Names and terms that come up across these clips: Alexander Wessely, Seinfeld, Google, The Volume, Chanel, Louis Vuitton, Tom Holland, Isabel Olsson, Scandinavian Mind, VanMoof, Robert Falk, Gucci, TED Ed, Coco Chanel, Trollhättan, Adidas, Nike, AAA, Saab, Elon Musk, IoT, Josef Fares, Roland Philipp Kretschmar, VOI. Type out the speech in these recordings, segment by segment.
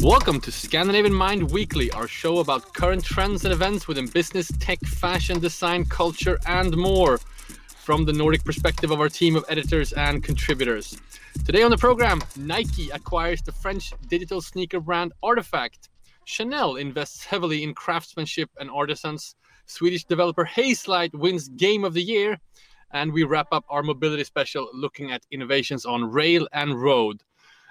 Welcome to Scandinavian Mind Weekly, our show about current trends and events within business, tech, fashion, design, culture, and more, from the Nordic perspective of our team of editors and contributors. Today on the program, Nike acquires the French digital sneaker brand Artifact. Chanel invests heavily in craftsmanship and artisans. Swedish developer Hazelight wins Game of the Year. And we wrap up our mobility special looking at innovations on rail and road.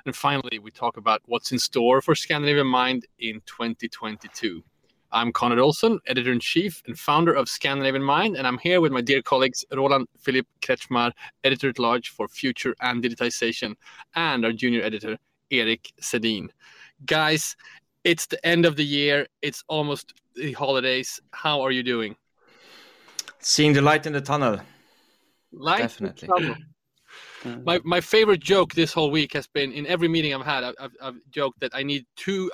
And finally, we talk about what's in store for Scandinavian Mind in 2022. I'm Conor Olsson, Editor-in-Chief and founder of Scandinavian Mind, and I'm here with my dear colleagues Roland Philipp Kretschmar, Editor-at-Large for Future and Digitization, and our junior editor, Erik Sedin. Guys, it's the end of the year. It's almost the holidays. How are you doing? Seeing the light in the tunnel. Light? Definitely. Tunnel. My favorite joke this whole week has been, in every meeting I've had, I've joked that I need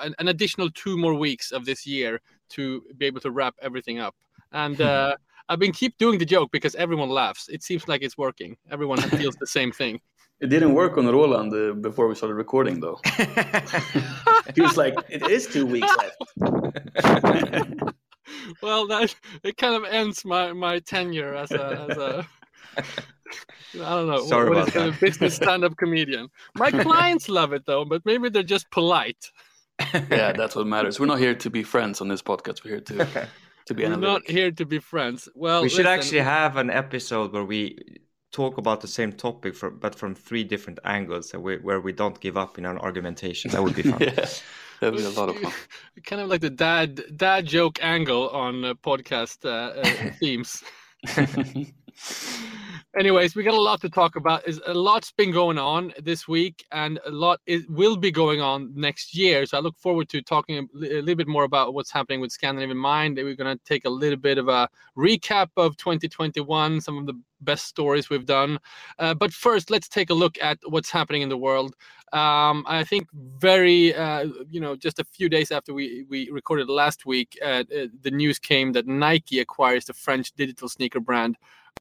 an additional 2 more weeks of this year to be able to wrap everything up. And I've been keep doing the joke because everyone laughs. It seems like it's working. Everyone feels the same thing. It didn't work on Roland before we started recording, though. He was like, it is 2 weeks left. Well, that it kind of ends my tenure as a I don't know. Sorry what about is a business stand-up comedian. My clients love it though, but maybe they're just polite. Yeah, that's what matters. We're not here to be friends on this podcast. We're here to be analytic. We're not here to be friends. Well, we should actually have an episode where we talk about the same topic, but from 3 different angles, where we don't give up in our argumentation. That would be fun. Yeah. That would be a lot of fun. Kind of like the dad joke angle on podcast themes. Anyways, we got a lot to talk about. A lot's been going on this week, and a lot will be going on next year. So I look forward to talking a little bit more about what's happening with Scandinavian Mind. We're going to take a little bit of a recap of 2021, some of the best stories we've done. But first, let's take a look at what's happening in the world. I think just a few days after we recorded last week, the news came that Nike acquires the French digital sneaker brand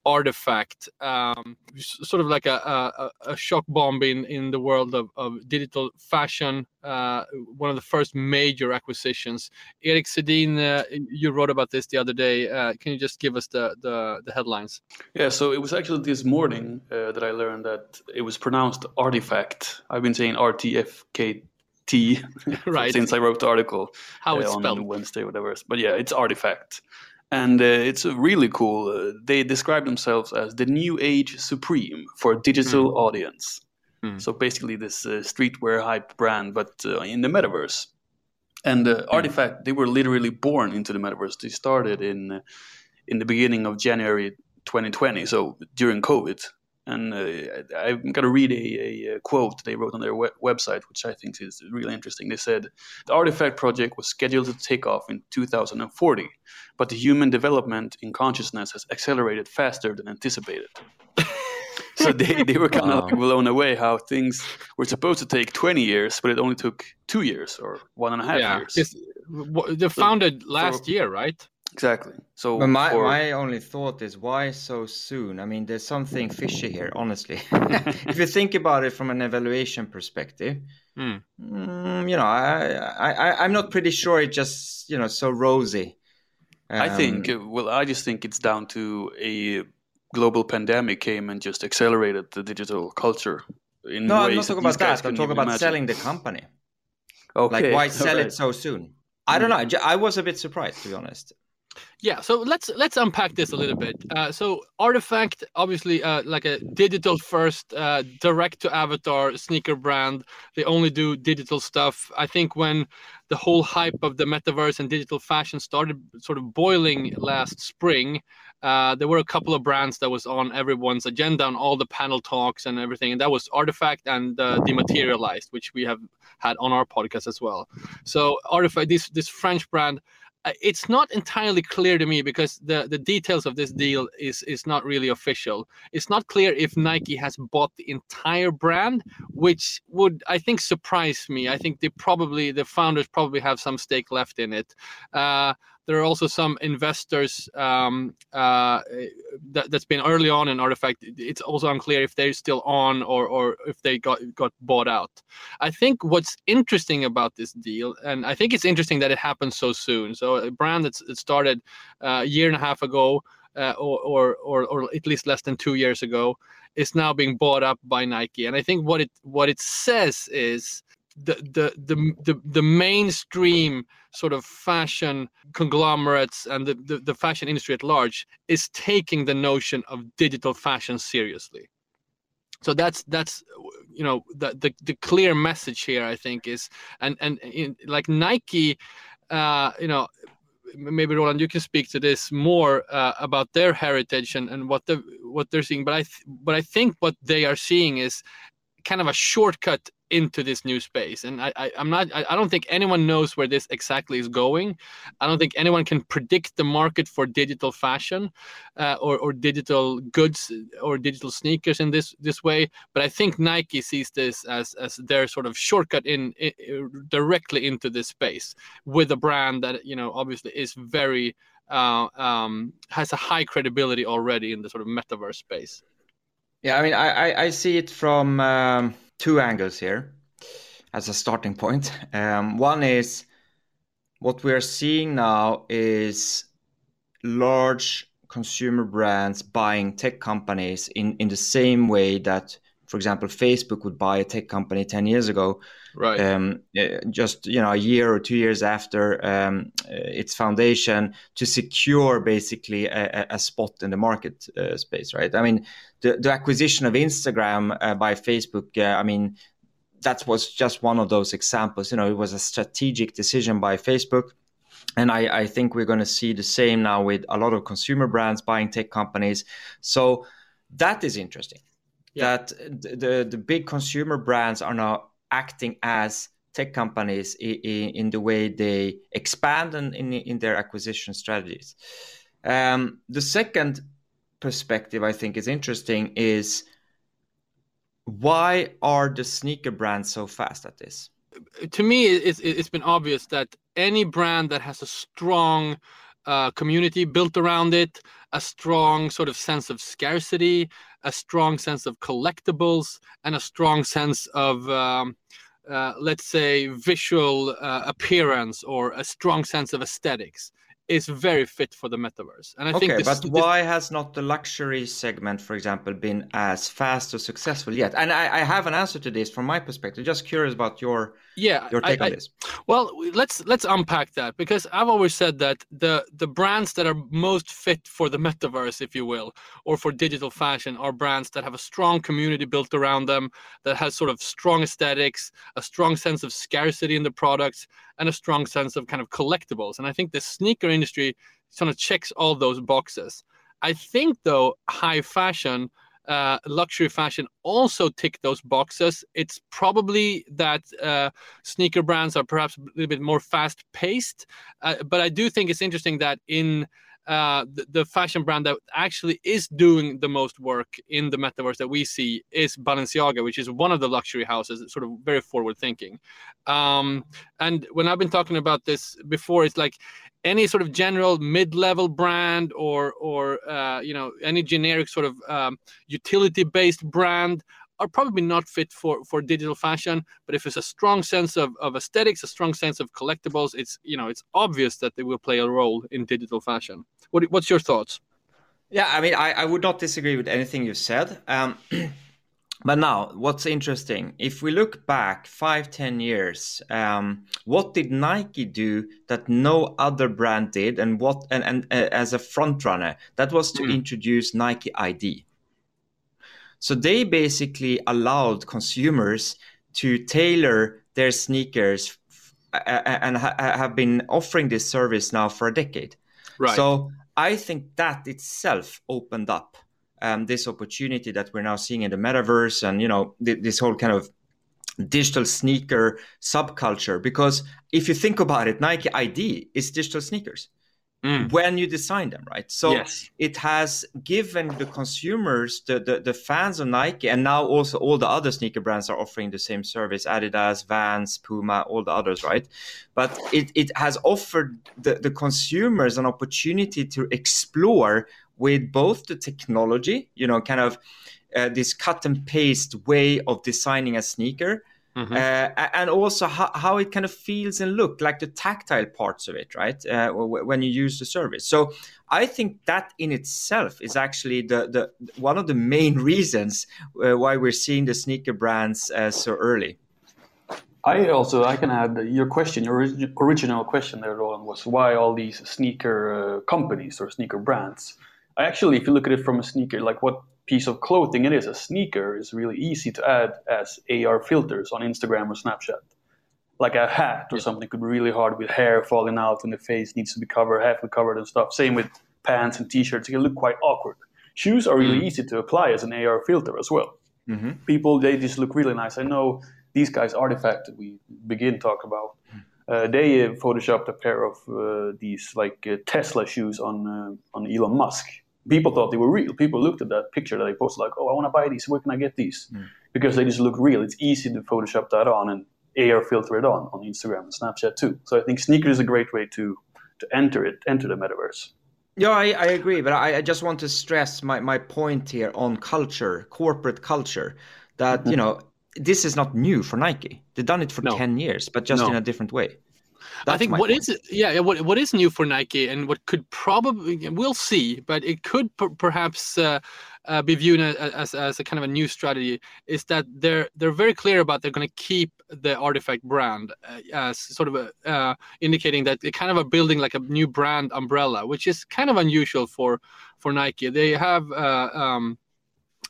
Artifact, sort of like a shock bomb in the world of digital fashion, one of the first major acquisitions. Erik Sedin, you wrote about this the other day. Can you just give us the headlines? Yeah, so it was actually this morning that I learned that it was pronounced Artifact. I've been saying RTFKT right. Since I wrote the article. How it's spelled. On Wednesday, whatever. But yeah, it's Artifact. And it's really cool. They describe themselves as the new age supreme for a digital audience. So basically this streetwear hype brand, but in the metaverse. And Artifact, they were literally born into the metaverse. They started in the beginning of January 2020, so during COVID. And I'm going to read a quote they wrote on their website, which I think is really interesting. They said, the Artifact project was scheduled to take off in 2040, but the human development in consciousness has accelerated faster than anticipated. So they were kind of blown away how things were supposed to take 20 years, but it only took 2 years or 1.5 years. They're founded last year, right? Exactly. So my only thought is, why so soon? I mean, there's something fishy here, honestly. If you think about it from an evaluation perspective, I'm not pretty sure it's just, so rosy. I just think it's down to a global pandemic came and just accelerated the digital culture in ways. No, I'm not talking about that. I'm talking about selling the company. Okay. Like, why sell it so soon? I don't know. I was a bit surprised, to be honest. Yeah, so let's unpack this a little bit. So Artifact, obviously, like a digital-first, direct-to-avatar sneaker brand. They only do digital stuff. I think when the whole hype of the metaverse and digital fashion started sort of boiling last spring, there were a couple of brands that was on everyone's agenda on all the panel talks and everything, and that was Artifact and Dematerialized, which we have had on our podcast as well. So Artifact, this French brand. It's not entirely clear to me because the details of this deal is not really official. It's not clear if Nike has bought the entire brand, which would, I think, surprise me. I think the founders probably have some stake left in it. There are also some investors that's been early on in Artifact. It's also unclear if they're still on or if they got bought out. I think what's interesting about this deal, and I think it's interesting that it happened so soon. So a brand that started a year and a half ago, or at least less than 2 years ago, is now being bought up by Nike. And I think what it says is the mainstream sort of fashion conglomerates and the fashion industry at large is taking the notion of digital fashion seriously. So that's the clear message here, I think, is and like Nike, maybe Roland, you can speak to this more about their heritage and what they're seeing. But I think what they are seeing is kind of a shortcut into this new space. And I don't think anyone knows where this exactly is going. I don't think anyone can predict the market for digital fashion or digital goods or digital sneakers in this way. But I think Nike sees this as their sort of shortcut in directly into this space with a brand that, obviously is very, has a high credibility already in the sort of metaverse space. Yeah, I mean, I see it from two angles here as a starting point. One is what we are seeing now is large consumer brands buying tech companies in the same way that, for example, Facebook would buy a tech company 10 years ago. Right. Just a year or 2 years after its foundation, to secure basically a spot in the market space, right? I mean, the acquisition of Instagram by Facebook, that was just one of those examples. It was a strategic decision by Facebook. And I think we're going to see the same now with a lot of consumer brands buying tech companies. So that is interesting. Yeah. That the big consumer brands are now acting as tech companies in the way they expand and in their acquisition strategies. The second perspective I think is interesting is, why are the sneaker brands so fast at this? To me, it's been obvious that any brand that has a strong community built around it, a strong sort of sense of scarcity, a strong sense of collectibles, and a strong sense of, let's say, visual appearance, or a strong sense of aesthetics, is very fit for the metaverse. And I think why has not the luxury segment, for example, been as fast or successful yet? And I have an answer to this from my perspective. Just curious about your take on this. Well, let's unpack that, because I've always said that the brands that are most fit for the metaverse, if you will, or for digital fashion, are brands that have a strong community built around them, that has sort of strong aesthetics, a strong sense of scarcity in the products, and a strong sense of kind of collectibles. And I think the sneaker industry sort of checks all those boxes. I think, though, high fashion, luxury fashion also tick those boxes. It's probably that sneaker brands are perhaps a little bit more fast-paced. But I do think it's interesting that in the fashion brand that actually is doing the most work in the metaverse that we see is Balenciaga, which is one of the luxury houses, sort of very forward-thinking. And when I've been talking about this before, it's like any sort of general mid-level brand or any generic sort of utility-based brand are probably not fit for digital fashion. But if it's a strong sense of aesthetics, a strong sense of collectibles, it's obvious that they will play a role in digital fashion. What's your thoughts? Yeah, I mean, I would not disagree with anything you said. But now, what's interesting, if we look back 5-10 years, what did Nike do that no other brand did, and as a front runner? That was to introduce Nike ID. So they basically allowed consumers to tailor their sneakers and have been offering this service now for a decade. Right. So I think that itself opened up this opportunity that we're now seeing in the metaverse and, this whole kind of digital sneaker subculture. Because if you think about it, Nike ID is digital sneakers. when you design them, right? So it has given the consumers, the fans of Nike, and now also all the other sneaker brands are offering the same service, Adidas, Vans, Puma, all the others, right? But it has offered the consumers an opportunity to explore with both the technology, you know, kind of this cut and paste way of designing a sneaker, and also how it kind of feels and look like the tactile parts of it, right? When you use the service. So I think that in itself is actually the one of the main reasons why we're seeing the sneaker brands so early. I can add your question, your original question there, Roland, was why all these sneaker companies or sneaker brands. I actually, if you look at it from a sneaker, like what piece of clothing it is, a sneaker is really easy to add as AR filters on Instagram or Snapchat. Like a hat or something could be really hard with hair falling out and the face needs to be covered, halfway covered and stuff. Same with pants and t-shirts, it can look quite awkward. Shoes are really easy to apply as an AR filter as well. Mm-hmm. People, they just look really nice. I know these guys, Artifact, that we begin talk about, they photoshopped a pair of these like Tesla shoes on Elon Musk. People thought they were real. People looked at that picture that I posted like, oh, I want to buy these. Where can I get these? Because they just look real. It's easy to Photoshop that on and AR filter it on Instagram and Snapchat too. So I think sneakers is a great way to enter the metaverse. Yeah, I agree. But I just want to stress my point here on culture, corporate culture, that, you know, this is not new for Nike. They've done it for 10 years, but just in a different way. That's I think what point. What is new for Nike and what could probably, we'll see, but it could perhaps be viewed as a kind of a new strategy is that they're very clear about they're going to keep the Artifact brand as sort of indicating that they're kind of building like a new brand umbrella, which is kind of unusual for Nike. They have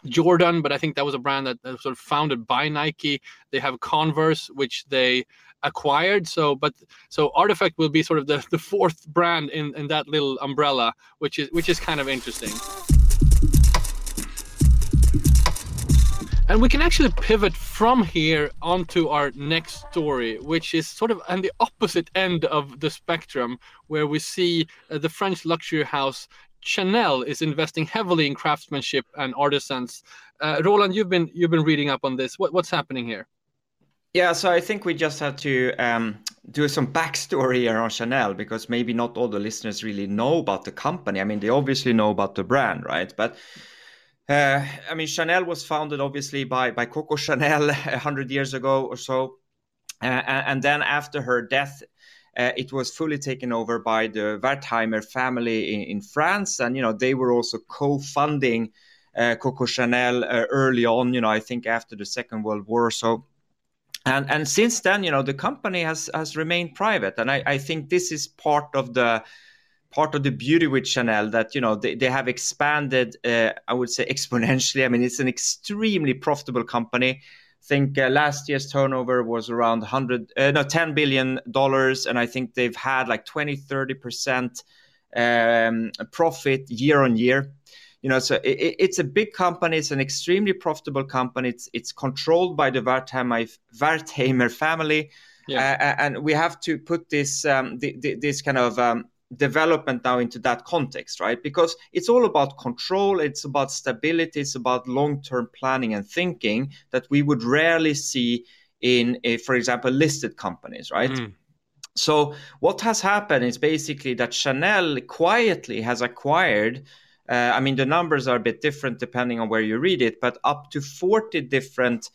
Jordan, but I think that was a brand that was sort of founded by Nike. They have Converse, which they acquired. So Artifact will be sort of the fourth brand in that little umbrella, which is kind of interesting. And we can actually pivot from here onto our next story, which is sort of on the opposite end of the spectrum, where we see the French luxury house Chanel is investing heavily in craftsmanship and artisans. Roland, you've been reading up on this. What's happening here? Yeah, so I think we just have to do some backstory around Chanel, because maybe not all the listeners really know about the company. I mean, they obviously know about the brand, right? But I mean, Chanel was founded obviously by Coco Chanel 100 years ago or so, and then after her death, it was fully taken over by the Wertheimer family in France, and you know they were also co-funding Coco Chanel early on. You know, I think after the Second World War, so and since then, you know, the company has remained private, and I think this is part of the beauty with Chanel, that you know they have expanded. I would say exponentially. I mean, it's an extremely profitable company. I think last year's turnover was around $10 billion. And I think they've had like 20-30% profit year on year. You know, so it's a big company. It's an extremely profitable company. It's controlled by the Wertheimer family. Yeah. And we have to put this this kind of development now into that context, right? Because it's all about control, it's about stability, it's about long-term planning and thinking that we would rarely see in, for example, listed companies, right? So what has happened is basically that Chanel quietly has acquired, I mean, the numbers are a bit different depending on where you read it, but up to 40 different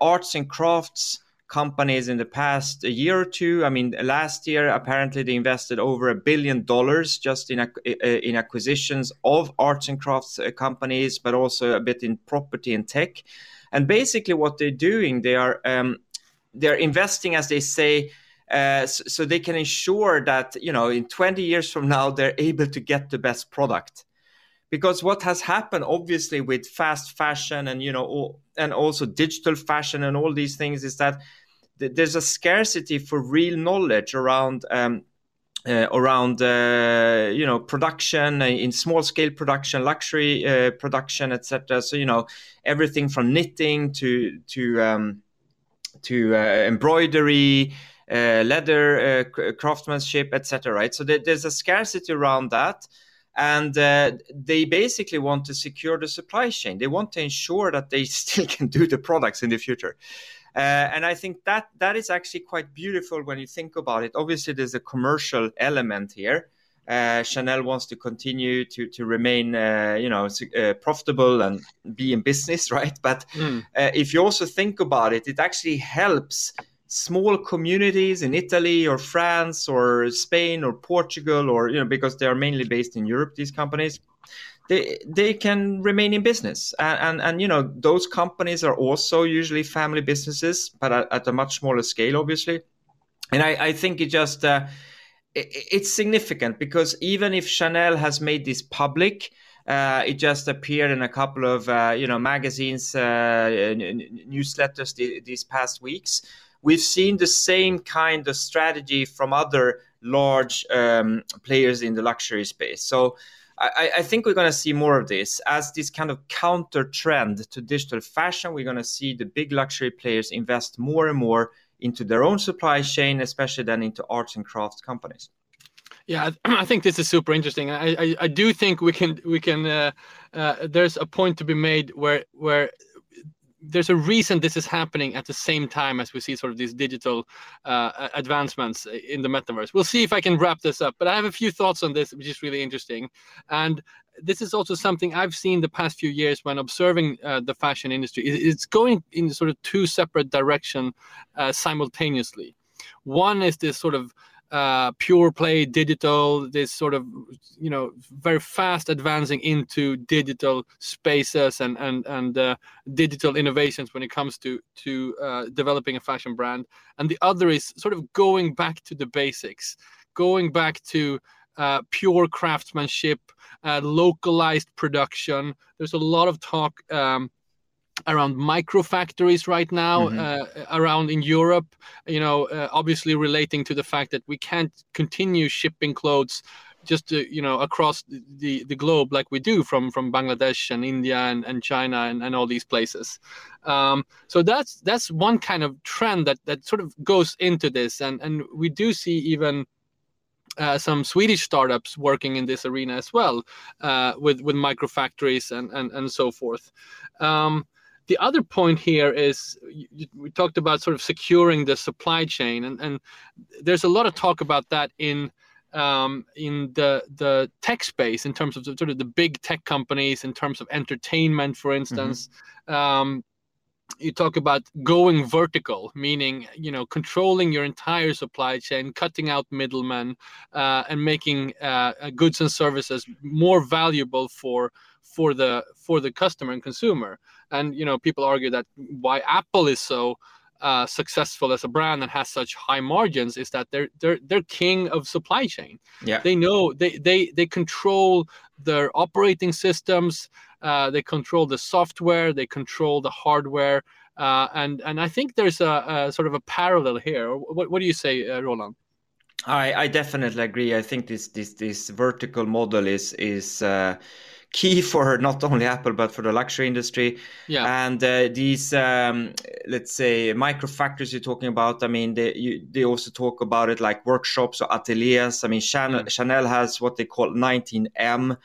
arts and crafts companies in the past year or two. I mean, last year, apparently they invested over $1 billion just in acquisitions of arts and crafts companies, but also a bit in property and tech. And basically what they're doing, they're investing, as they say, so they can ensure that, you know, in 20 years from now, they're able to get the best product. Because what has happened, obviously, with fast fashion and, you know, and also digital fashion and all these things is that there's a scarcity for real knowledge around you know, production in small scale production, luxury production, etc. So you know, everything from knitting to embroidery, leather, craftsmanship, etc. Right? So there's a scarcity around that. And they basically want to secure the supply chain. They want to ensure that they still can do the products in the future. And I think that is actually quite beautiful when you think about it. Obviously, there's a commercial element here. Chanel wants to continue to remain, profitable and be in business, right? But if you also think about it, it actually helps small communities in Italy or France or Spain or Portugal, or because they are mainly based in Europe, these companies, they can remain in business, and those companies are also usually family businesses, but at a much smaller scale, obviously. And I think it just it's significant, because even if Chanel has made this public, it just appeared in a couple of magazines, newsletters these past weeks. We've seen the same kind of strategy from other large players in the luxury space. So I think we're going to see more of this as this kind of counter trend to digital fashion. We're going to see the big luxury players invest more and more into their own supply chain, especially then into arts and crafts companies. Yeah, I think this is super interesting. I do think we can. There's a point to be made where. There's a reason this is happening at the same time as we see sort of these digital advancements in the metaverse. We'll see if I can wrap this up, but I have a few thoughts on this, which is really interesting. And this is also something I've seen the past few years when observing the fashion industry. It's going in sort of two separate directions simultaneously. One is this sort of pure play digital, this sort of very fast advancing into digital spaces and digital innovations when it comes to developing a fashion brand. And the other is sort of going back to the basics, going back to pure craftsmanship, localized production. There's a lot of talk around micro factories right now, around in Europe, obviously relating to the fact that we can't continue shipping clothes just across the globe like we do from Bangladesh and India and China and all these places. So that's one kind of trend that sort of goes into this. And we do see even some Swedish startups working in this arena as well, with micro factories and so forth. The other point here is we talked about sort of securing the supply chain, and there's a lot of talk about that in the tech space, in terms of sort of the big tech companies, in terms of entertainment, for instance. You talk about going vertical, meaning controlling your entire supply chain, cutting out middlemen, and making goods and services more valuable for the customer and consumer. And people argue that why Apple is so successful as a brand and has such high margins is that they're king of supply chain. Yeah. They know they control their operating systems, they control the software, they control the hardware, and I think there's a sort of a parallel here. What do you say, Roland? I definitely agree. I think this vertical model is key for not only Apple, but for the luxury industry. Yeah. And these, let's say, micro factories you're talking about, I mean, they also talk about it like workshops or ateliers. I mean, Chanel has what they call 19M.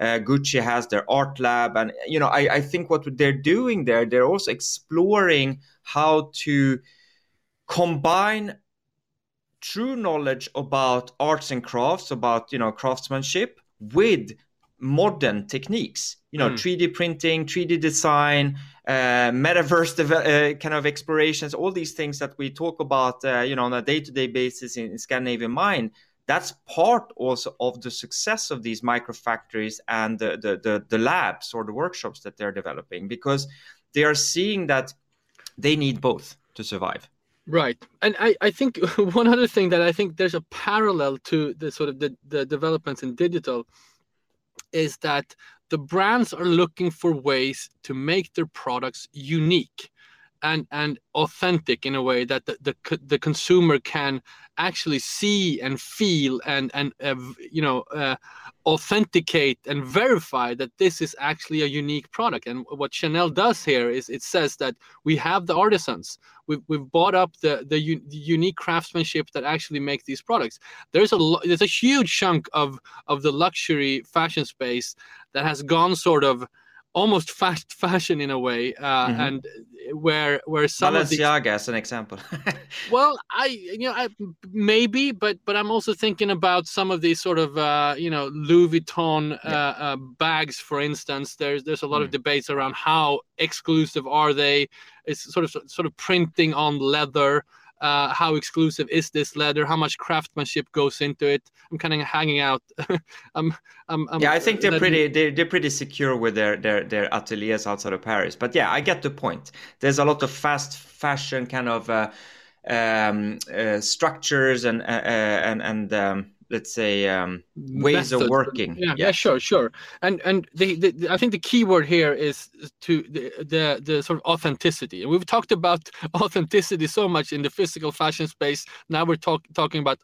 Gucci has their art lab. And, I think what they're doing there, they're also exploring how to combine true knowledge about arts and crafts, about, craftsmanship with modern techniques, 3D printing, 3D design, metaverse kind of explorations, all these things that we talk about, on a day-to-day basis in Scandinavian Mind. That's part also of the success of these microfactories and the labs or the workshops that they're developing, because they are seeing that they need both to survive. Right. And I think one other thing that I think there's a parallel to the sort of the developments in digital is that the brands are looking for ways to make their products unique. and authentic in a way that the consumer can actually see and feel and authenticate and verify that this is actually a unique product. And what Chanel does here is it says that we have the artisans, we've bought up the unique craftsmanship that actually make these products. There's a huge chunk of the luxury fashion space that has gone sort of almost fast fashion in a way, and where some Balenciaga of these, as an example. Well, I maybe, but I'm also thinking about some of these sort of Louis Vuitton bags, for instance. There's a lot of debates around how exclusive are they. It's sort of printing on leather. How exclusive is this leather? How much craftsmanship goes into it? I'm kind of hanging out. I think they're pretty secure with their ateliers outside of Paris. But yeah, I get the point. There's a lot of fast fashion kind of structures and let's say ways of working. Yeah, sure. And the I think the key word here is to the sort of authenticity. And we've talked about authenticity so much in the physical fashion space. Now we're talking about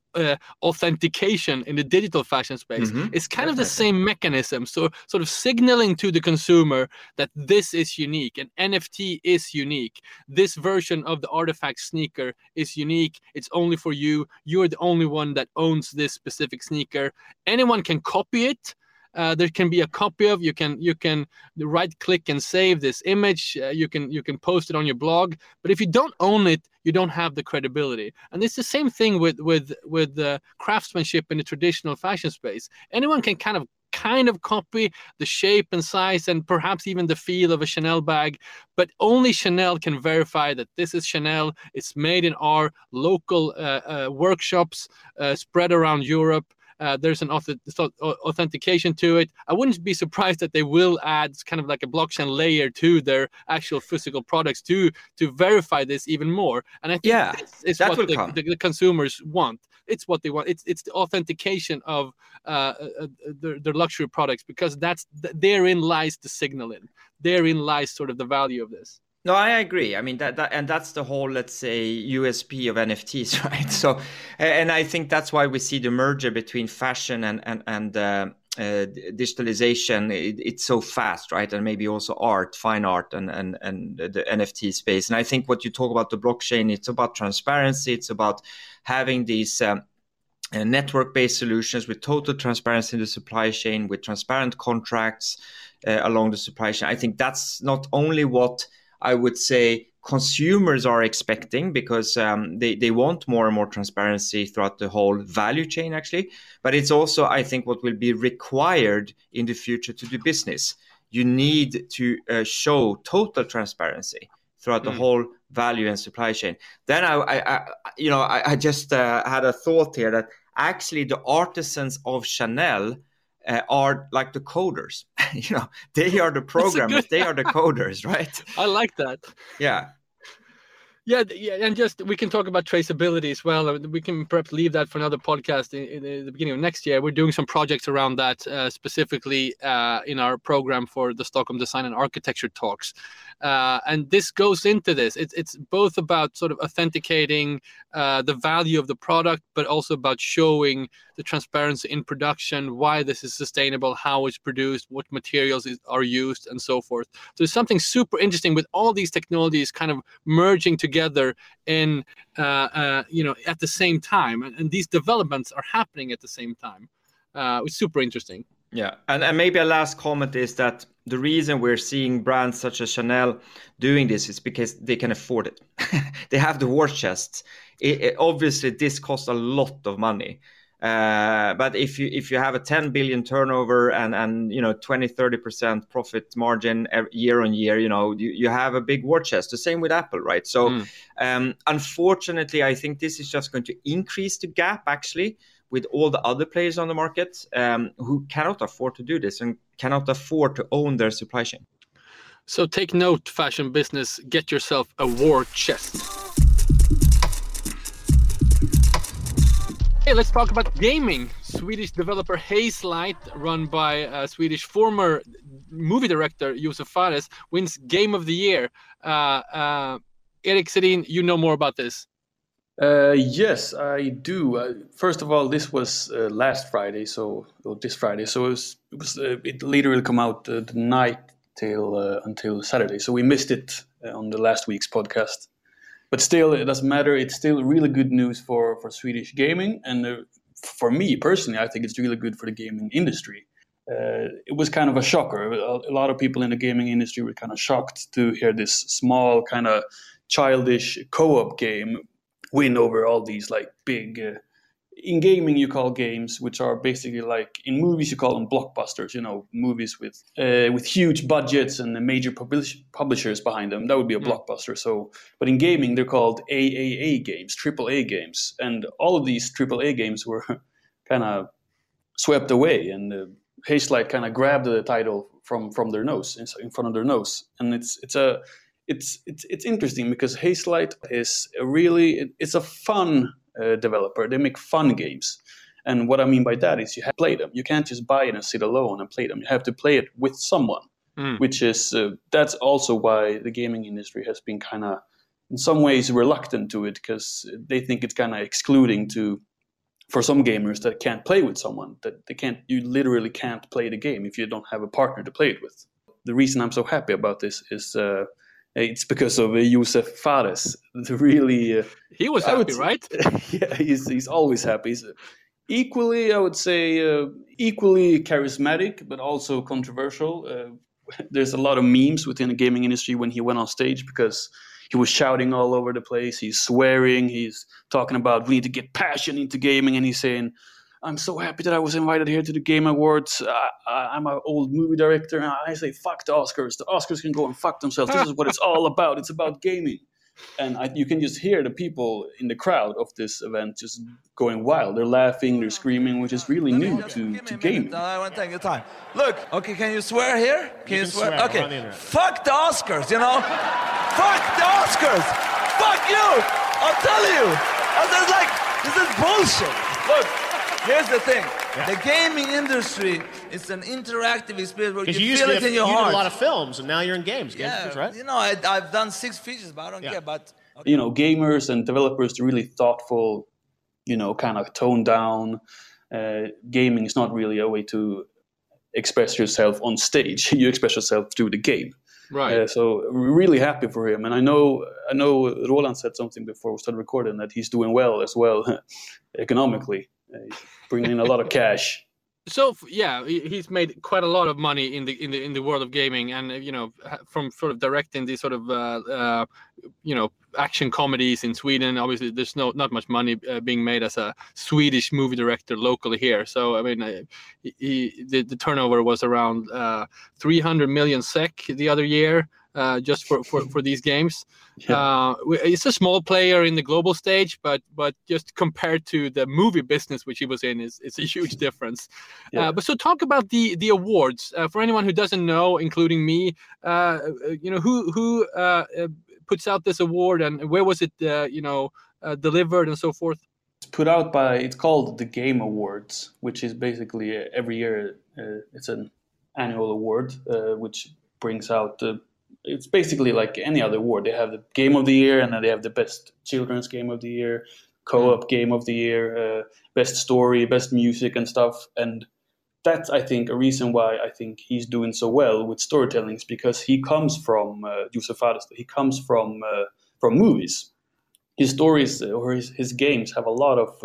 authentication in the digital fashion space. Mm-hmm. It's kind of the same mechanism. So sort of signaling to the consumer that this is unique. An NFT is unique. This version of the Artifact sneaker is unique. It's only for you. You're the only one that owns this specific sneaker. Anyone can copy it. There can be a copy of. You can right click and save this image. You can post it on your blog. But if you don't own it, you don't have the credibility. And it's the same thing with craftsmanship in the traditional fashion space. Anyone can kind of copy the shape and size and perhaps even the feel of a Chanel bag, but only Chanel can verify that this is Chanel. It's made in our local workshops spread around Europe. There's an authentication to it. I wouldn't be surprised that they will add kind of like a blockchain layer to their actual physical products to verify this even more. And I think it's what the consumers want. It's what they want. It's the authentication of their luxury products, because therein lies the signal in. Therein lies sort of the value of this. No, I agree. I mean, that's the whole, let's say, USP of NFTs, right? So, and I think that's why we see the merger between fashion and digitalization. It's so fast, right? And maybe also art, fine art, and the NFT space. And I think what you talk about the blockchain, it's about transparency. It's about having these network-based solutions with total transparency in the supply chain, with transparent contracts along the supply chain. I think that's not only what I would say consumers are expecting, because they want more and more transparency throughout the whole value chain, actually. But it's also, I think, what will be required in the future to do business. You need to show total transparency throughout the whole value and supply chain. Then I just had a thought here that actually the artisans of Chanel are like the coders, they are the programmers, they are the coders, right? I like that. Yeah. And just, we can talk about traceability as well. We can perhaps leave that for another podcast in the beginning of next year. We're doing some projects around that, specifically in our program for the Stockholm Design and Architecture Talks. And this goes into this. It's both about sort of authenticating the value of the product, but also about showing the transparency in production, why this is sustainable, how it's produced, what materials are used, and so forth. So there's something super interesting with all these technologies kind of merging together in at the same time, and these developments are happening at the same time. It's super interesting. Yeah, and maybe a last comment is that the reason we're seeing brands such as Chanel doing this is because they can afford it. They have the war chests. Obviously, this costs a lot of money. But if you have a 10 billion turnover and 20-30% profit margin year on year, you have a big war chest. The same with Apple, right? So unfortunately, I think this is just going to increase the gap actually with all the other players on the market who cannot afford to do this and cannot afford to own their supply chain. So take note, fashion business, get yourself a war chest. Hey, let's talk about gaming. Swedish developer Hazelight, run by Swedish former movie director Josef Fares, wins Game of the Year. Erik Sedin, you know more about this. Yes, I do. First of all, this was last Friday, this Friday. So it literally come out the night until Saturday. So we missed it on the last week's podcast. But still, it doesn't matter. It's still really good news for Swedish gaming. And for me personally, I think it's really good for the gaming industry. It was kind of a shocker. A lot of people in the gaming industry were kind of shocked to hear this small, kind of childish co-op game win over all these like big, in gaming you call games, which are basically like, in movies you call them blockbusters, you know, movies with huge budgets and the major publishers behind them. That would be a blockbuster. So, but in gaming they're called AAA games, AAA games. And all of these AAA games were kind of swept away, and Hazelight kind of grabbed the title from their nose, in front of their nose. And it's interesting because Hazelight is a fun developer. They make fun games. And what I mean by that is you have to play them. You can't just buy it and sit alone and play them. You have to play it with someone, which is, that's also why the gaming industry has been kind of, in some ways, reluctant to it, because they think it's kind of excluding for some gamers that can't play with someone, that you literally can't play the game if you don't have a partner to play it with. The reason I'm so happy about this is it's because of Josef Fares. He was happy, right? Yeah, he's always happy. He's equally charismatic, but also controversial. There's a lot of memes within the gaming industry when he went on stage, because he was shouting all over the place. He's swearing. He's talking about we need to get passion into gaming. And he's saying, I'm so happy that I was invited here to the Game Awards. I'm an old movie director. And I say, fuck the Oscars. The Oscars can go and fuck themselves. This is what it's all about. It's about gaming. And you can just hear the people in the crowd of this event just going wild. They're laughing. They're screaming, which is really new to gaming. I want to take the time. Look. Okay, can you swear here? Can you swear? Okay. Fuck the Oscars, you know? Fuck the Oscars! Fuck you! I'll tell you! This is bullshit! Look, here's the thing. Yeah. The gaming industry is an interactive experience where you feel it in your heart. You do a lot of films, and now you're in games. Games, right? You know, I've done 6 features, but I don't care. But okay. You know, gamers and developers are really thoughtful, you know, kind of toned down. Gaming is not really a way to express yourself on stage. You express yourself through the game. Right. So really happy for him. And I know Roland said something before we started recording that he's doing well as well economically, bringing in a lot of cash. So yeah, he's made quite a lot of money in the world of gaming, and you know, from sort of directing these sort of you know, action comedies in Sweden. Obviously, there's not much money being made as a Swedish movie director locally here. So I mean, the turnover was around 300 million SEK the other year, just for these games. Yeah. It's a small player in the global stage, but just compared to the movie business which he was in, it's a huge difference. Yeah. But so talk about the awards for anyone who doesn't know, including me. You know, who puts out this award, and where was it delivered and so forth? It's put out by, it's called the Game Awards, which is basically every year it's an annual award which brings out the. It's basically like any other award. They have the Game of the Year, and then they have the Best Children's Game of the Year, Co-op Game of the Year, Best Story, Best Music and stuff. And that's, I think, a reason why I think he's doing so well with storytelling, is because he comes from, Josef Fares, he comes from movies. His stories or his games have a lot of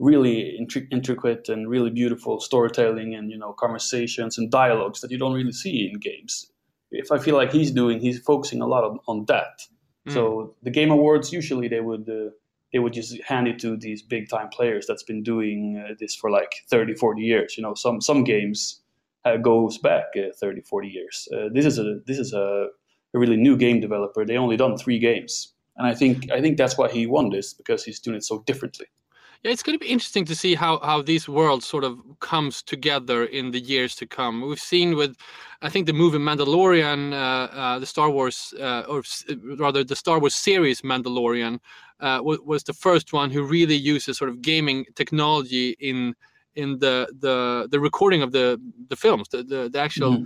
really intricate and really beautiful storytelling and, you know, conversations and dialogues that you don't really see in games. If I feel like he's focusing a lot on that. Mm. So the Game Awards, usually they would just hand it to these big time players that's been doing this for like 30, 40 years. You know, some games goes back 30, 40 years. This is a really new game developer. They only done 3 games, and I think that's why he won this, because he's doing it so differently. Yeah, it's going to be interesting to see how these worlds sort of comes together in the years to come. We've seen with, I think, the movie Mandalorian, the Star Wars, or rather the Star Wars series Mandalorian, was the first one who really uses sort of gaming technology in the recording of the films, the actual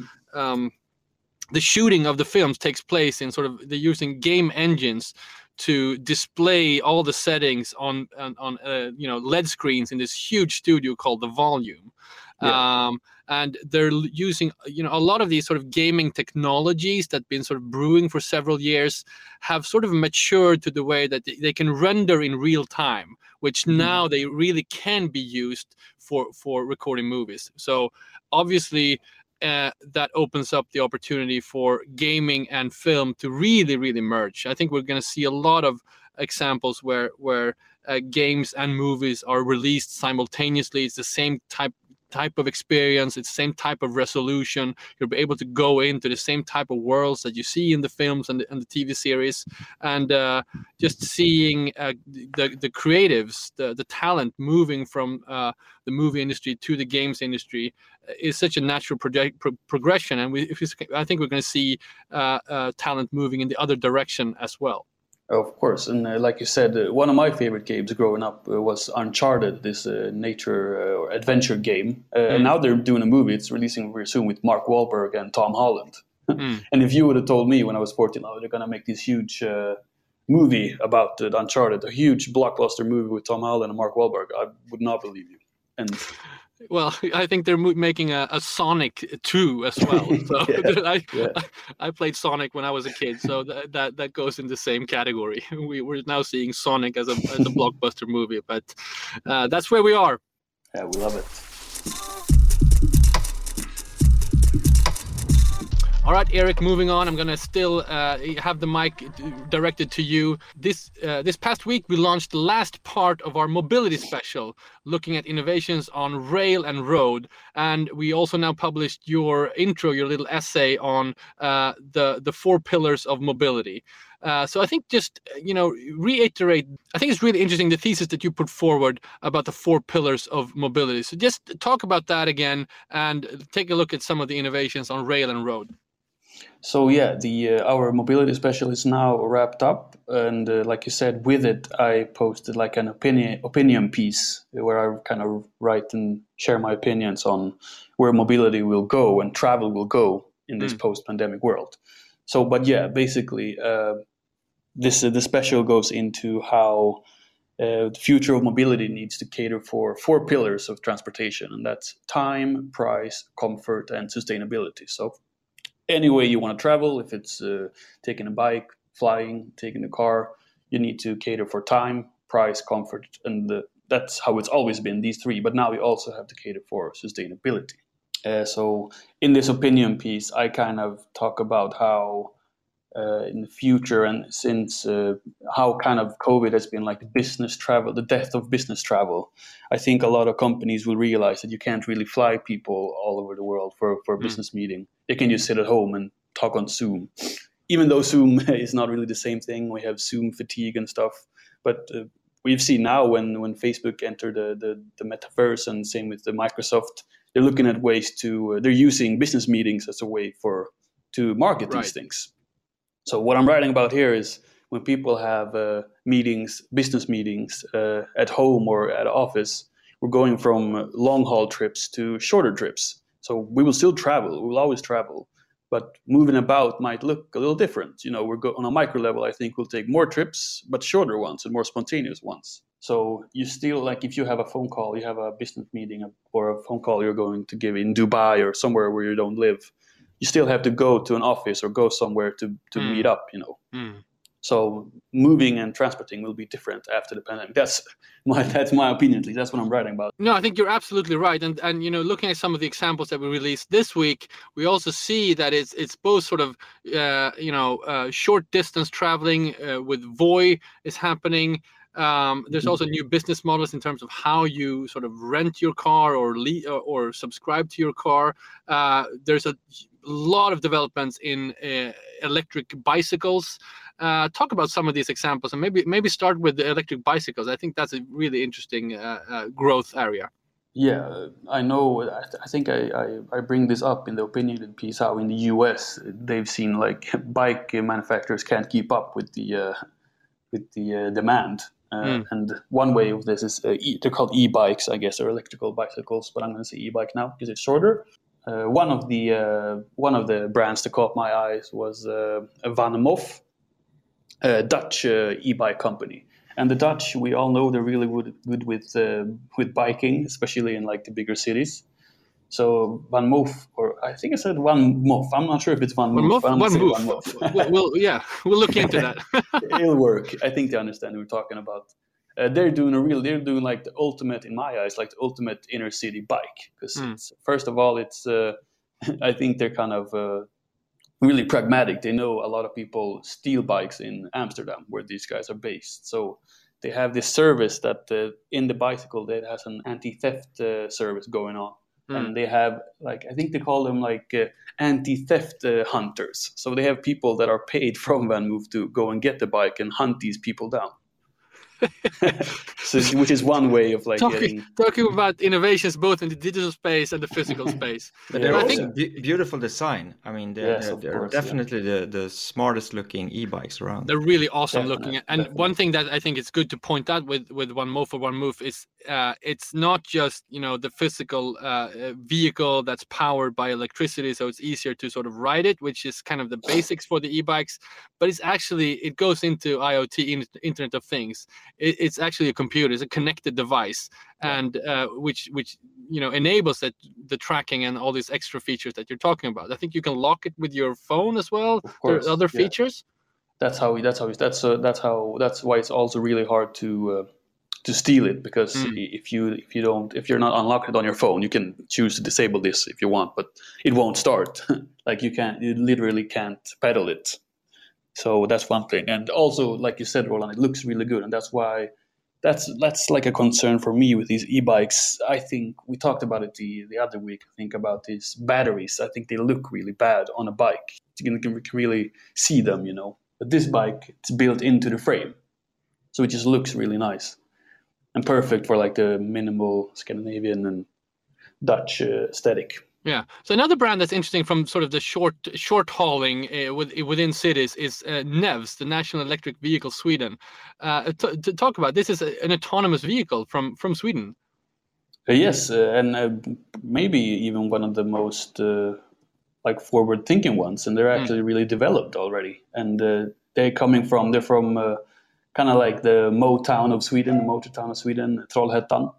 the shooting of the films takes place in sort of, they're using game engines to display all the settings on you know, LED screens in this huge studio called The Volume. Yeah. And they're using, you know, a lot of these sort of gaming technologies that have been sort of brewing for several years have sort of matured to the way that they can render in real time, which now they really can be used for recording movies. So obviously that opens up the opportunity for gaming and film to really, really merge. I think we're going to see a lot of examples where games and movies are released simultaneously. It's the same type of experience, it's the same type of resolution. You'll be able to go into the same type of worlds that you see in the films and the TV series, and just seeing the creatives, the talent moving from the movie industry to the games industry is such a natural progression. And I think we're going to see talent moving in the other direction as well. Of course, and like you said, one of my favorite games growing up was Uncharted, this nature or adventure game. And now they're doing a movie. It's releasing very soon with Mark Wahlberg and Tom Holland. And if you would have told me when I was 14, oh, they're going to make this huge movie about Uncharted, a huge blockbuster movie with Tom Holland and Mark Wahlberg, I would not believe you. And well, I think they're making a Sonic 2 as well. So I played Sonic when I was a kid, so that goes in the same category. We're now seeing Sonic as a blockbuster movie, but that's where we are. Yeah, we love it. All right, Eric, moving on. I'm going to still have the mic directed to you. This past week, we launched the last part of our mobility special, looking at innovations on rail and road. And we also now published your intro, your little essay on the 4 pillars of mobility. So I think just, you know, reiterate, I think it's really interesting, the thesis that you put forward about the 4 pillars of mobility. So just talk about that again and take a look at some of the innovations on rail and road. So yeah, our mobility special is now wrapped up, and like you said, with it I posted like an opinion piece where I kind of write and share my opinions on where mobility will go and travel will go in this post-pandemic world. So, but yeah, basically the special goes into how the future of mobility needs to cater for 4 pillars of transportation, and that's time, price, comfort, and sustainability. So any way you want to travel, if it's taking a bike, flying, taking a car, you need to cater for time, price, comfort, and that's how it's always been, these 3. But now we also have to cater for sustainability. So in this opinion piece, I kind of talk about how in the future, and since how kind of COVID has been like business travel, the death of business travel, I think a lot of companies will realize that you can't really fly people all over the world for a business meeting. They can just sit at home and talk on Zoom, even though Zoom is not really the same thing. We have Zoom fatigue and stuff. But we've seen now when Facebook entered the metaverse, and same with the Microsoft, they're looking at ways to, they're using business meetings as a way to market these things. So what I'm writing about here is when people have meetings, business meetings at home or at office, we're going from long haul trips to shorter trips. So we will still travel. We will always travel, but moving about might look a little different. You know, on a micro level, I think we'll take more trips, but shorter ones and more spontaneous ones. So you still, like if you have a phone call, you have a business meeting or a phone call you're going to give in Dubai or somewhere where you don't live, you still have to go to an office or go somewhere to meet up, you know. So moving and transporting will be different after the pandemic. That's my opinion, at least. That's what I'm writing about. No, I think you're absolutely right. And you know, looking at some of the examples that we released this week, we also see that it's both sort of short distance traveling with VOI is happening. There's also new business models in terms of how you sort of rent your car or subscribe to your car. There's a lot of developments in electric bicycles. Talk about some of these examples, and maybe start with the electric bicycles. I think that's a really interesting growth area. Yeah, I know. I think I bring this up in the opinion piece, how in the US they've seen like bike manufacturers can't keep up with the demand. And one way of this is they're called e-bikes, I guess, or electrical bicycles, but I'm going to say e-bike now because it's shorter. one of the brands that caught my eyes was VanMoof, a Dutch e-bike company. And the Dutch, we all know, they're really good with biking, especially in like the bigger cities. So VanMoof, or I think I said VanMoof. I'm not sure if it's VanMoof. VanMoof. We'll look into that. It'll work. I think they understand what we're talking about. They're doing like the ultimate, in my eyes, like the ultimate inner city bike. Because first of all, it's I think they're kind of really pragmatic. They know a lot of people steal bikes in Amsterdam, where these guys are based. So they have this service that in the bicycle that has an anti-theft service going on. And they have, like, I think they call them like anti-theft hunters. So they have people that are paid from VanMoof to go and get the bike and hunt these people down. So, which is one way of like talking about innovations both in the digital space and the physical space. But yeah, I think beautiful design. I mean, they're definitely the smartest looking e-bikes around. They're really awesome looking. And one thing that I think it's good to point out with VanMoof is it's not just, you know, the physical vehicle that's powered by electricity, so it's easier to sort of ride it, which is kind of the basics for the e-bikes. But it's actually, it goes into IoT, Internet of Things. It's actually a computer. It's a connected device, and which you know enables that the tracking and all these extra features that you're talking about. I think you can lock it with your phone as well. Of course, there are other features. That's why it's also really hard to steal it, because if you're not unlocked it on your phone, you can choose to disable this if you want, but it won't start. Like you literally can't pedal it. So that's one thing. And also, like you said, Roland, it looks really good. And that's why that's like a concern for me with these e-bikes. I think we talked about it the other week, I think, about these batteries. I think they look really bad on a bike. You can really see them, you know. But this bike, it's built into the frame. So it just looks really nice and perfect for like the minimal Scandinavian and Dutch aesthetic. Yeah. So another brand that's interesting from sort of the short hauling within cities is NEVS, the National Electric Vehicle Sweden. To talk about this is an autonomous vehicle from Sweden. Yes, and maybe even one of the most like forward-thinking ones, and they're actually really developed already. And they're from kind of like the motor town of Sweden, Trollhättan.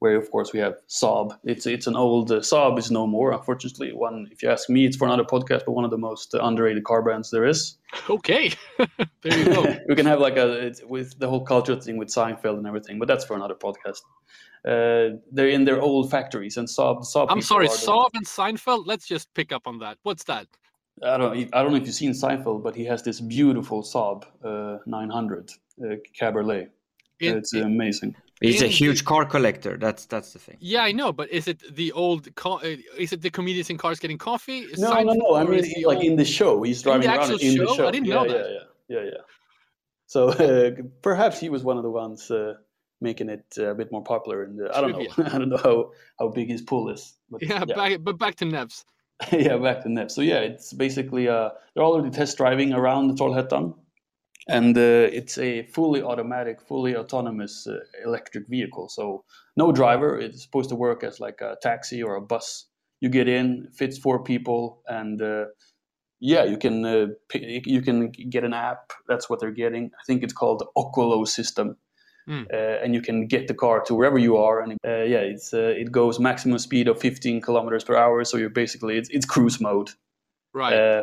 Where, of course, we have Saab. It's an old Saab is no more, unfortunately. One, if you ask me, it's for another podcast, but one of the most underrated car brands there is. Okay, there you go. We can have like with the whole culture thing with Seinfeld and everything, but that's for another podcast. They're in their old factories, and Saab. I'm sorry, Saab and Seinfeld. Let's just pick up on that. What's that? I don't know if you've seen Seinfeld, but he has this beautiful Saab 900 Cabriolet. It's amazing. He's a huge car collector. That's the thing. Yeah, I know. But is it the old? Is it the comedians in cars getting coffee? Is no. I mean, like in the show, he's driving around in the show. I didn't know that. Yeah. So perhaps he was one of the ones making it a bit more popular. And I don't know. I don't know how big his pool is. But, yeah. Back to NEVS. So yeah, it's basically they're already test driving around the Trollhättan. And it's a fully automatic, fully autonomous electric vehicle. So no driver. It's supposed to work as like a taxi or a bus. You get in, fits 4 people, and you can get an app. That's what they're getting. I think it's called the Occolo system, and you can get the car to wherever you are. And it goes maximum speed of 15 kilometers per hour. So you're basically it's cruise mode. Right.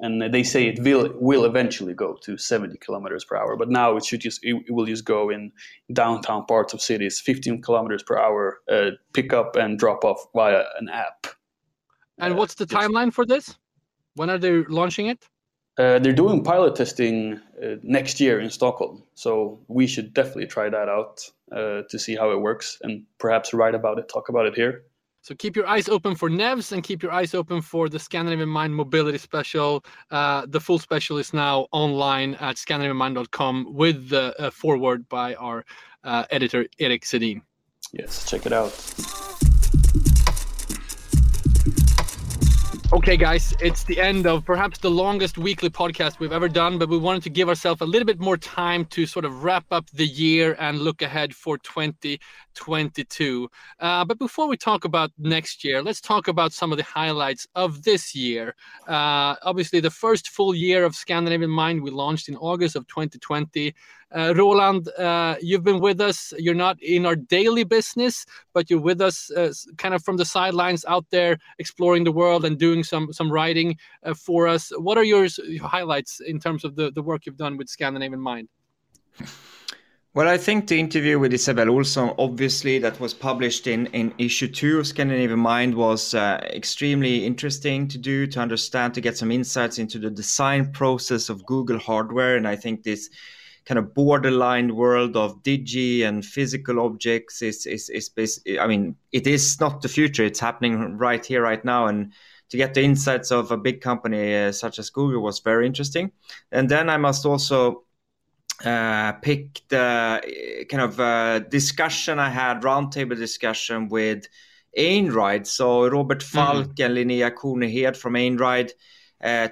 And they say it will eventually go to 70 kilometers per hour, but now it will just go in downtown parts of cities, 15 kilometers per hour, pick up and drop off via an app. And what's the timeline for this? When are they launching it? They're doing pilot testing next year in Stockholm, so we should definitely try that out to see how it works and perhaps write about it, talk about it here. So keep your eyes open for NEVS and keep your eyes open for the Scandinavian Mind Mobility Special. The full special is now online at scandinavianmind.com with the foreword by our editor, Erik Sedin. Yes, check it out. Okay, guys, it's the end of perhaps the longest weekly podcast we've ever done, but we wanted to give ourselves a little bit more time to sort of wrap up the year and look ahead for 2022. But before we talk about next year, let's talk about some of the highlights of this year. Obviously, the first full year of Scandinavian Mind we launched in August of 2020. Roland, you've been with us. You're not in our daily business, but you're with us kind of from the sidelines out there exploring the world and doing some writing for us. What are your highlights in terms of the work you've done with Scandinavian Mind? Well, I think the interview with Isabel Olsson, obviously, that was published in issue 2 of Scandinavian Mind was extremely interesting to do, to understand, to get some insights into the design process of Google hardware. And I think this kind of borderline world of digi and physical objects is I mean, it is not the future. It's happening right here, right now. And to get the insights of a big company such as Google was very interesting. And then I must also pick the kind of discussion I had, roundtable discussion with Einride. So Robert Falk and Linnea Kuhnehed from Einride,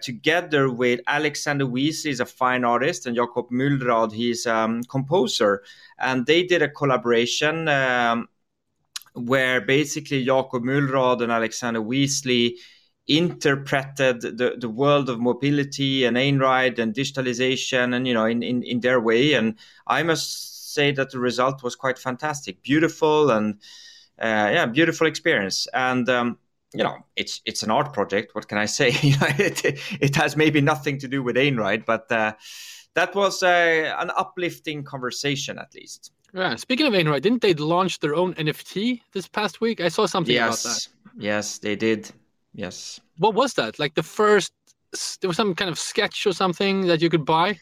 together with Alexander Wessely, is a fine artist, and Jakob Mühlrad, he's a composer. And they did a collaboration where basically Jakob Mühlrad and Alexander Wessely interpreted the world of mobility and Einride and digitalization and, you know, in their way. And I must say that the result was quite fantastic, beautiful, and beautiful experience. And you know, it's an art project. What can I say? It has maybe nothing to do with Einride, but that was an uplifting conversation, at least. Yeah. Speaking of Einride, didn't they launch their own NFT this past week? I saw something about that. Yes, they did. Yes. What was that? Like the first, there was some kind of sketch or something that you could buy?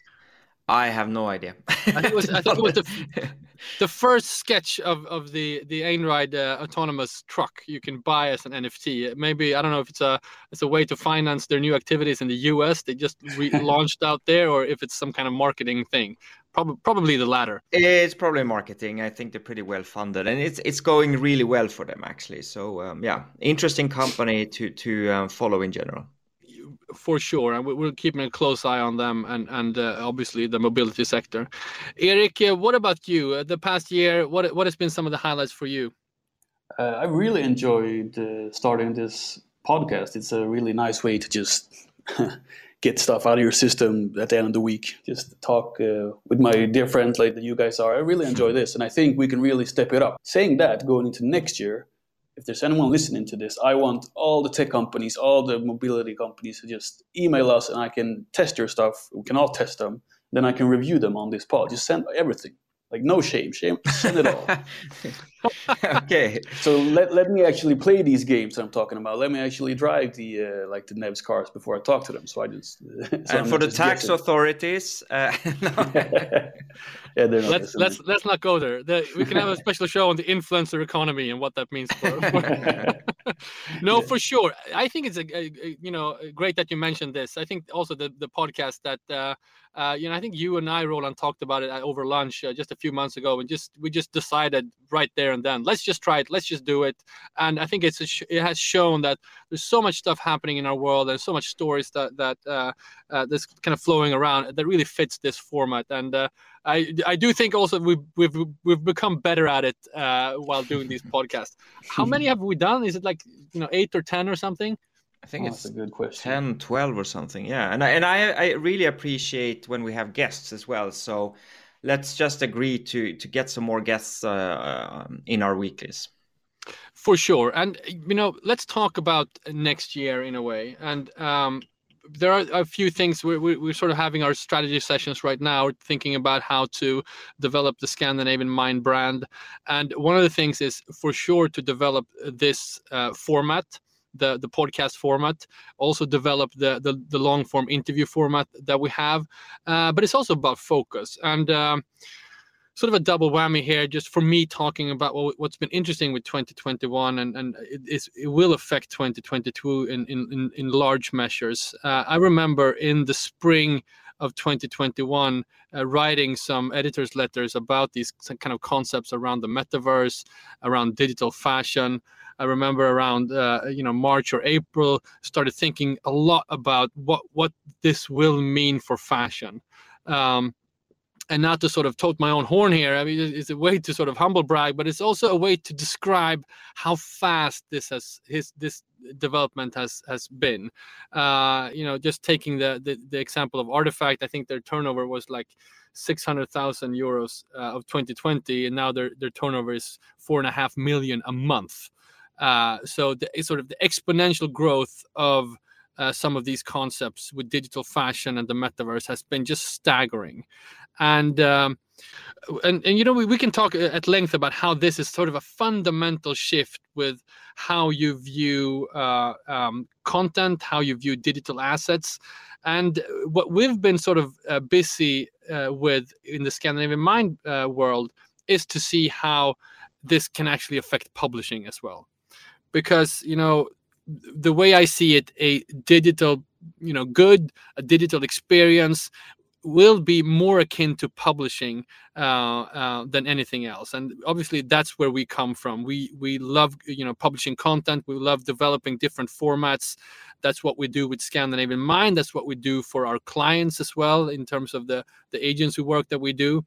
I have no idea. I think it was the first sketch of the Einride autonomous truck you can buy as an NFT. Maybe, I don't know if it's a way to finance their new activities in the US. They just relaunched out there, or if it's some kind of marketing thing. Probably the latter. It's probably marketing. I think they're pretty well funded, and it's going really well for them, actually. So interesting company to follow in general. For sure, and we're keeping a close eye on them and obviously the mobility sector. Erik, what about you? The past year, what has been some of the highlights for you? I really enjoyed starting this podcast. It's a really nice way to just get stuff out of your system at the end of the week. Just talk with my dear friends like you guys are. I really enjoy this, and I think we can really step it up. Saying that, going into next year, if there's anyone listening to this, I want all the tech companies, all the mobility companies to just email us, and I can test your stuff. We can all test them. Then I can review them on this pod. Just send everything. Like, no shame. Send it all. Okay. So let me actually play these games that I'm talking about. Let me actually drive the NEVS cars before I talk to them. So I just... the tax authorities... Yeah, let's not go there. We can have a special show on the influencer economy and what that means. No, for sure. I think it's great that you mentioned this. I think also the podcast that I think you and I, Roland, talked about it over lunch just a few months ago, and we just decided right there and then, let's just try it, let's just do it. And I think it has shown that there's so much stuff happening in our world and so much stories that that's kind of flowing around that really fits this format. And I do think also we've become better at it while doing these podcasts. How many have we done? Is it 8 or 10 or something? I think it's a good question. 10, 12 or something. Yeah. And I really appreciate when we have guests as well. So let's just agree to get some more guests in our weeklies. For sure. And, let's talk about next year in a way. And, there are a few things we're sort of having our strategy sessions right now, thinking about how to develop the Scandinavian Mind brand. And one of the things is for sure to develop this format, the podcast format, also develop the long form interview format that we have. But it's also about focus and sort of a double whammy here, just for me talking about what's been interesting with 2021 and it will affect 2022 in large measures. I remember in the spring of 2021 writing some editors' letters about these kind of concepts around the metaverse, around digital fashion. I remember around March or April, started thinking a lot about what this will mean for fashion. And not to sort of toot my own horn here, I mean, it's a way to sort of humble brag, but it's also a way to describe how fast this development has been. Just taking the example of Artifact, I think their turnover was like 600,000 euros of 2020, and now their turnover is 4.5 million a month. So the exponential growth of some of these concepts with digital fashion and the metaverse has been just staggering. And we can talk at length about how this is sort of a fundamental shift with how you view content, how you view digital assets. And what we've been sort of busy with in the Scandinavian Mind world is to see how this can actually affect publishing as well. Because, the way I see it, a digital, a digital experience will be more akin to publishing than anything else. And obviously that's where we come from. We love, publishing content. We love developing different formats. That's what we do with Scandinavian Mind. That's what we do for our clients as well, in terms of the agency work that we do.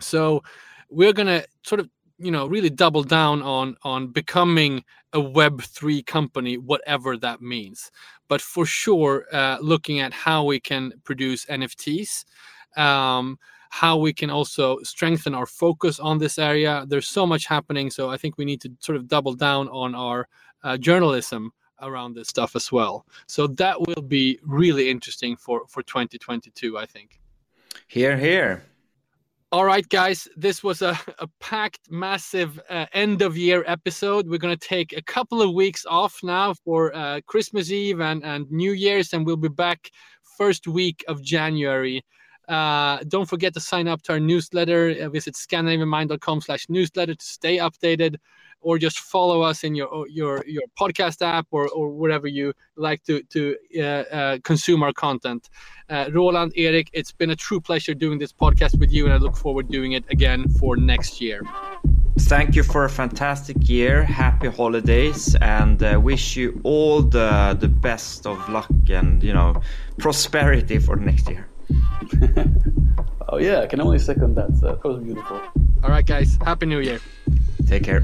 So we're going to sort of really double down on becoming a Web3 company, whatever that means. But for sure, looking at how we can produce NFTs, how we can also strengthen our focus on this area. There's so much happening, so I think we need to sort of double down on our journalism around this stuff as well. So that will be really interesting for 2022, I think. Hear, hear. All right, guys, this was a packed, massive end-of-year episode. We're going to take a couple of weeks off now for Christmas Eve and New Year's, and we'll be back first week of January. Don't forget to sign up to our newsletter. Visit scandinavianmind.com/newsletter to stay updated, or just follow us in your podcast app or wherever you like to consume our content. Roland, Erik, it's been a true pleasure doing this podcast with you, and I look forward to doing it again for next year. Thank you for a fantastic year. Happy holidays, and wish you all the best of luck and prosperity for next year. Oh yeah, I can only second that. That was beautiful. All right, guys, Happy New Year. Take care.